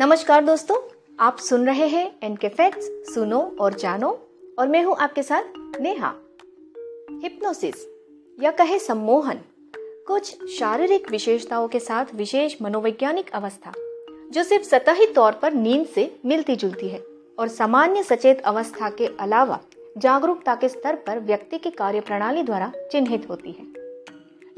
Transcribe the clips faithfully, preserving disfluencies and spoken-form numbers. नमस्कार दोस्तों, आप सुन रहे हैं एनके फैक्ट्स, सुनो और जानो, और मैं हूं आपके साथ नेहा। हिप्नोसिस या कहे सम्मोहन कुछ शारीरिक विशेषताओं के साथ विशेष मनोवैज्ञानिक अवस्था जो सिर्फ सतही तौर पर नींद से मिलती जुलती है और सामान्य सचेत अवस्था के अलावा जागरूकता के स्तर पर व्यक्ति की कार्यप्रणाली द्वारा चिन्हित होती है।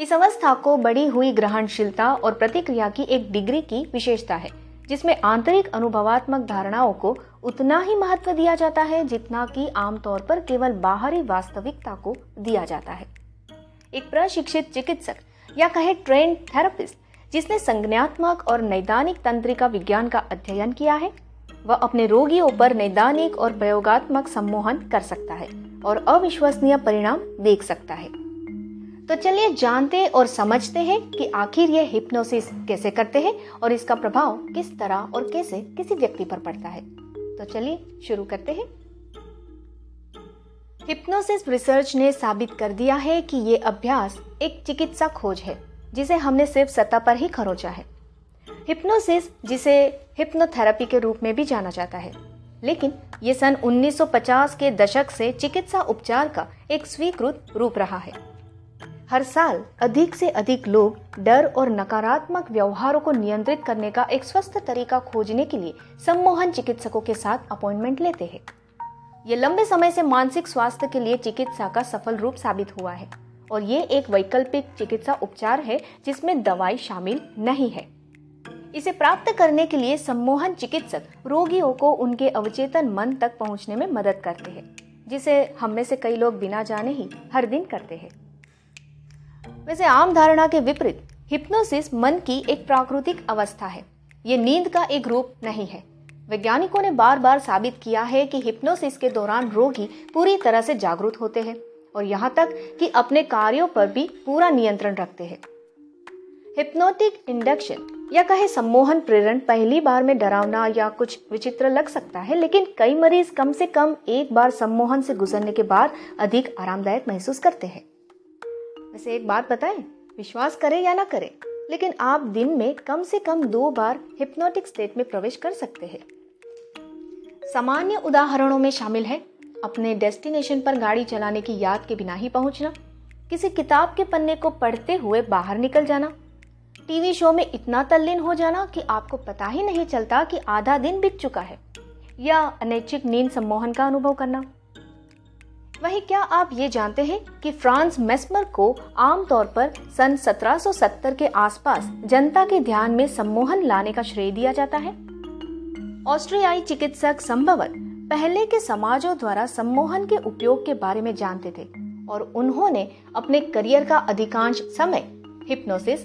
इस अवस्था को बढ़ी हुई ग्रहणशीलता और प्रतिक्रिया की एक डिग्री की विशेषता है, जिसमें आंतरिक अनुभवात्मक धारणाओं को उतना ही महत्व दिया जाता है जितना कि आमतौर पर केवल बाहरी वास्तविकता को दिया जाता है। एक प्रशिक्षित चिकित्सक या कहे ट्रेंड थेरेपिस्ट, जिसने संज्ञानात्मक और नैदानिक तंत्रिका विज्ञान का अध्ययन किया है, वह अपने रोगियों पर नैदानिक और प्रयोगात्मक सम्मोहन कर सकता है और अविश्वसनीय परिणाम देख सकता है। तो चलिए जानते और समझते हैं कि आखिर ये हिप्नोसिस कैसे करते हैं और इसका प्रभाव किस तरह और कैसे किसी व्यक्ति पर पड़ता है। तो चलिए शुरू करते हैं। हिप्नोसिस रिसर्च ने साबित कर दिया है कि ये अभ्यास एक चिकित्सा खोज है जिसे हमने सिर्फ सतह पर ही खरोंचा है। हिप्नोसिस, जिसे हिप्नोथेरेपी के रूप में भी जाना जाता है, लेकिन ये सन उन्नीस सौ पचास के दशक से चिकित्सा उपचार का एक स्वीकृत रूप रहा है। हर साल अधिक से अधिक लोग डर और नकारात्मक व्यवहारों को नियंत्रित करने का एक स्वस्थ तरीका खोजने के लिए सम्मोहन चिकित्सकों के साथ अपॉइंटमेंट लेते हैं। ये लंबे समय से मानसिक स्वास्थ्य के लिए चिकित्सा का सफल रूप साबित हुआ है और ये एक वैकल्पिक चिकित्सा उपचार है जिसमें दवाई शामिल नहीं है। इसे प्राप्त करने के लिए सम्मोहन चिकित्सक रोगियों को उनके अवचेतन मन तक पहुँचने में मदद करते हैं, जिसे हम में से कई लोग बिना जाने ही हर दिन करते हैं। वैसे आम धारणा के विपरीत हिप्नोसिस मन की एक प्राकृतिक अवस्था है, ये नींद का एक रूप नहीं है। वैज्ञानिकों ने बार बार साबित किया है कि हिप्नोसिस के दौरान रोगी पूरी तरह से जागरूक होते हैं और यहाँ तक कि अपने कार्यों पर भी पूरा नियंत्रण रखते हैं। हिप्नोटिक इंडक्शन या कहे सम्मोहन प्रेरण पहली बार में डरावना या कुछ विचित्र लग सकता है, लेकिन कई मरीज कम से कम एक बार सम्मोहन से गुजरने के बाद अधिक आरामदायक महसूस करते हैं। वैसे एक बात बताएं, विश्वास करें या ना करें, लेकिन आप दिन में कम से कम दो बार हिप्नोटिक स्टेट में प्रवेश कर सकते हैं। सामान्य उदाहरणों में शामिल है अपने डेस्टिनेशन पर गाड़ी चलाने की याद के बिना ही पहुंचना, किसी किताब के पन्ने को पढ़ते हुए बाहर निकल जाना, टीवी शो में इतना तल्लीन हो जाना कि आपको पता ही नहीं चलता कि आधा दिन बीत चुका है, या अनैच्छिक नींद सम्मोहन का अनुभव करना। वहीं क्या आप ये जानते हैं कि फ्रांस मेस्मर को आमतौर पर सन सत्रह सौ सत्तर के आसपास जनता के ध्यान में सम्मोहन लाने का श्रेय दिया जाता है। ऑस्ट्रियाई चिकित्सक संभवतः पहले के समाजों द्वारा सम्मोहन के उपयोग के बारे में जानते थे और उन्होंने अपने करियर का अधिकांश समय हिप्नोसिस,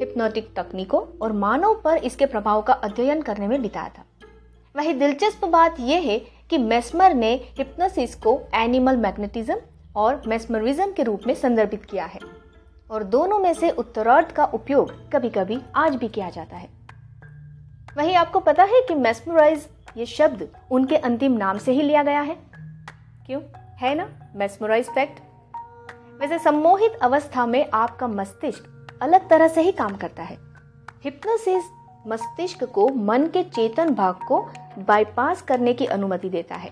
हिप्नोटिक तकनीकों और मानव पर इसके प्रभाव का अध्ययन करने में बिताया था। वही दिलचस्प बात यह है कि मेस्मर ने हिप्नोसिस को एनिमल मैग्नेटिज्म और मेस्मरिज्म के रूप में संदर्भित किया है और दोनों में से उत्तरार्ध का उपयोग कभी कभी आज भी किया जाता है। वहीं आपको पता है कि मेस्मराइज ये शब्द उनके अंतिम नाम से ही लिया गया है, क्यों है ना, मेस्मराइज फैक्ट। वैसे सम्मोहित अवस्था में आपका मस्तिष्क अलग तरह से ही काम करता है। हिप्नोसिस मस्तिष्क को मन के चेतन भाग को बाईपास करने की अनुमति देता है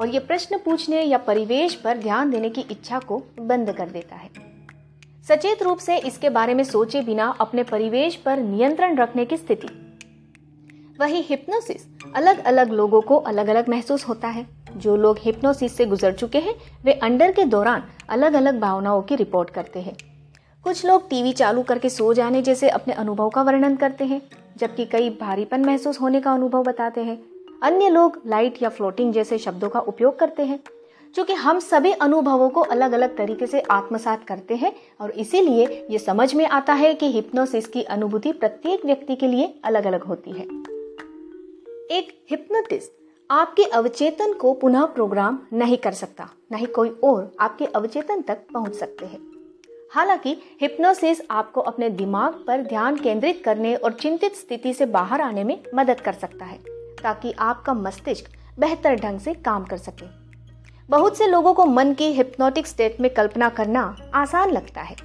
और ये प्रश्न पूछने या परिवेश पर ध्यान देने की इच्छा को बंद कर देता है। सचेत रूप से इसके बारे में सोचे बिना अपने परिवेश पर नियंत्रण रखने की स्थिति। वही हिप्नोसिस अलग अलग लोगों को अलग अलग महसूस होता है। जो लोग हिप्नोसिस से गुजर चुके हैं वे अंडर के दौरान अलग अलग भावनाओं की रिपोर्ट करते हैं। कुछ लोग टीवी चालू करके सो जाने जैसे अपने अनुभव का वर्णन करते हैं, जबकि कई भारीपन महसूस होने का अनुभव बताते हैं। अन्य लोग लाइट या फ्लोटिंग जैसे शब्दों का उपयोग करते हैं। चूँकि हम सभी अनुभवों को अलग अलग तरीके से आत्मसात करते हैं और इसीलिए ये समझ में आता है कि हिप्नोसिस की अनुभूति प्रत्येक व्यक्ति के लिए अलग अलग होती है। एक हिप्नोटिस्ट आपके अवचेतन को पुनः प्रोग्राम नहीं कर सकता, न ही कोई और आपके अवचेतन तक पहुँच सकते हैं। हालांकि हिप्नोसिस आपको अपने दिमाग पर ध्यान केंद्रित करने और चिंतित स्थिति से बाहर आने में मदद कर सकता है, ताकि आपका मस्तिष्क बेहतर ढंग से काम कर सके। बहुत से लोगों को मन की हिप्नोटिक स्टेट में कल्पना करना आसान लगता है,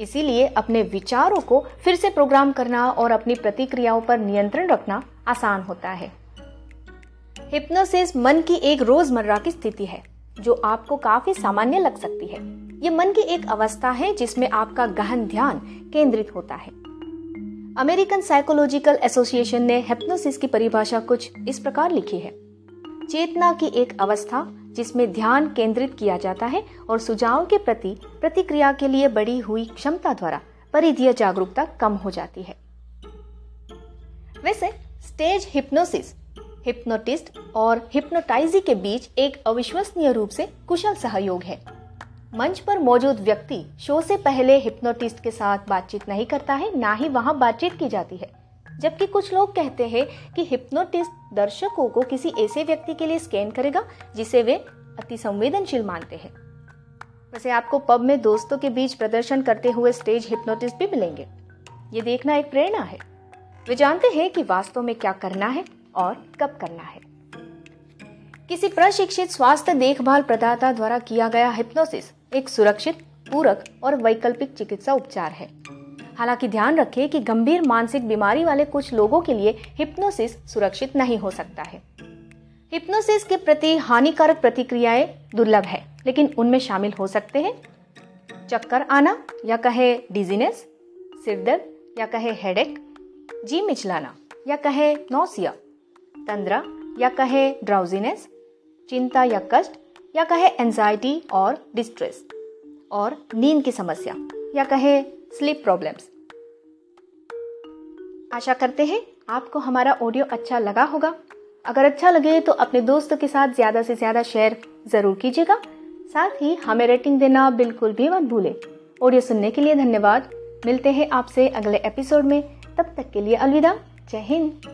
इसीलिए अपने विचारों को फिर से प्रोग्राम करना और अपनी प्रतिक्रियाओं पर नियंत्रण रखना आसान होता है। हिप्नोसिस मन की एक रोजमर्रा की स्थिति है जो आपको काफी सामान्य लग सकती है। ये मन की एक अवस्था है जिसमें आपका गहन ध्यान केंद्रित होता है। अमेरिकन साइकोलॉजिकल एसोसिएशन ने हिप्नोसिस की परिभाषा कुछ इस प्रकार लिखी है। चेतना की एक अवस्था जिसमें ध्यान केंद्रित किया जाता है और सुझावों के प्रति प्रतिक्रिया के लिए बढ़ी हुई क्षमता द्वारा परिधीय जागरूकता कम हो जाती है। वैसे स्टेज हिप्नोसिस हिप्नोटिस्ट और हिप्नोटाइजी के बीच एक अविश्वसनीय रूप से कुशल सहयोग है। मंच पर मौजूद व्यक्ति शो से पहले हिप्नोटिस्ट के साथ बातचीत नहीं करता है, ना ही वहां बातचीत की जाती है। जबकि कुछ लोग कहते हैं कि हिप्नोटिस्ट दर्शकों को किसी ऐसे व्यक्ति के लिए स्कैन करेगा जिसे वे अति संवेदनशील मानते हैं। वैसे आपको पब में दोस्तों के बीच प्रदर्शन करते हुए स्टेज हिप्नोटिस्ट भी मिलेंगे। ये देखना एक प्रेरणा है। वे जानते हैं कि वास्तव में क्या करना है और कब करना है। किसी प्रशिक्षित स्वास्थ्य देखभाल प्रदाता द्वारा किया गया हिप्नोसिस एक सुरक्षित, पूरक और वैकल्पिक चिकित्सा उपचार है। हालांकि ध्यान रखें कि गंभीर मानसिक बीमारी वाले कुछ लोगों के लिए हिप्नोसिस सुरक्षित नहीं हो सकता है। हिप्नोसिस के प्रति हानिकारक प्रतिक्रियाएं दुर्लभ है, लेकिन उनमें शामिल हो सकते हैं चक्कर आना या कहे डिजीनेस, सिरदर्द या कहे हेडेक, जी मिचलाना या कहे नौसिया, तंद्रा या कहे ड्राउजीनेस, चिंता या कष्ट या कहे एंजाइटी और डिस्ट्रेस, और नींद की समस्या या कहे स्लीप प्रॉब्लम्स। आशा करते हैं आपको हमारा ऑडियो अच्छा लगा होगा। अगर अच्छा लगे तो अपने दोस्तों के साथ ज्यादा से ज्यादा शेयर जरूर कीजिएगा। साथ ही हमें रेटिंग देना बिल्कुल भी मत भूलें। ऑडियो सुनने के लिए धन्यवाद। मिलते हैं आपसे अगले एपिसोड में। तब तक के लिए अलविदा। जय हिंद।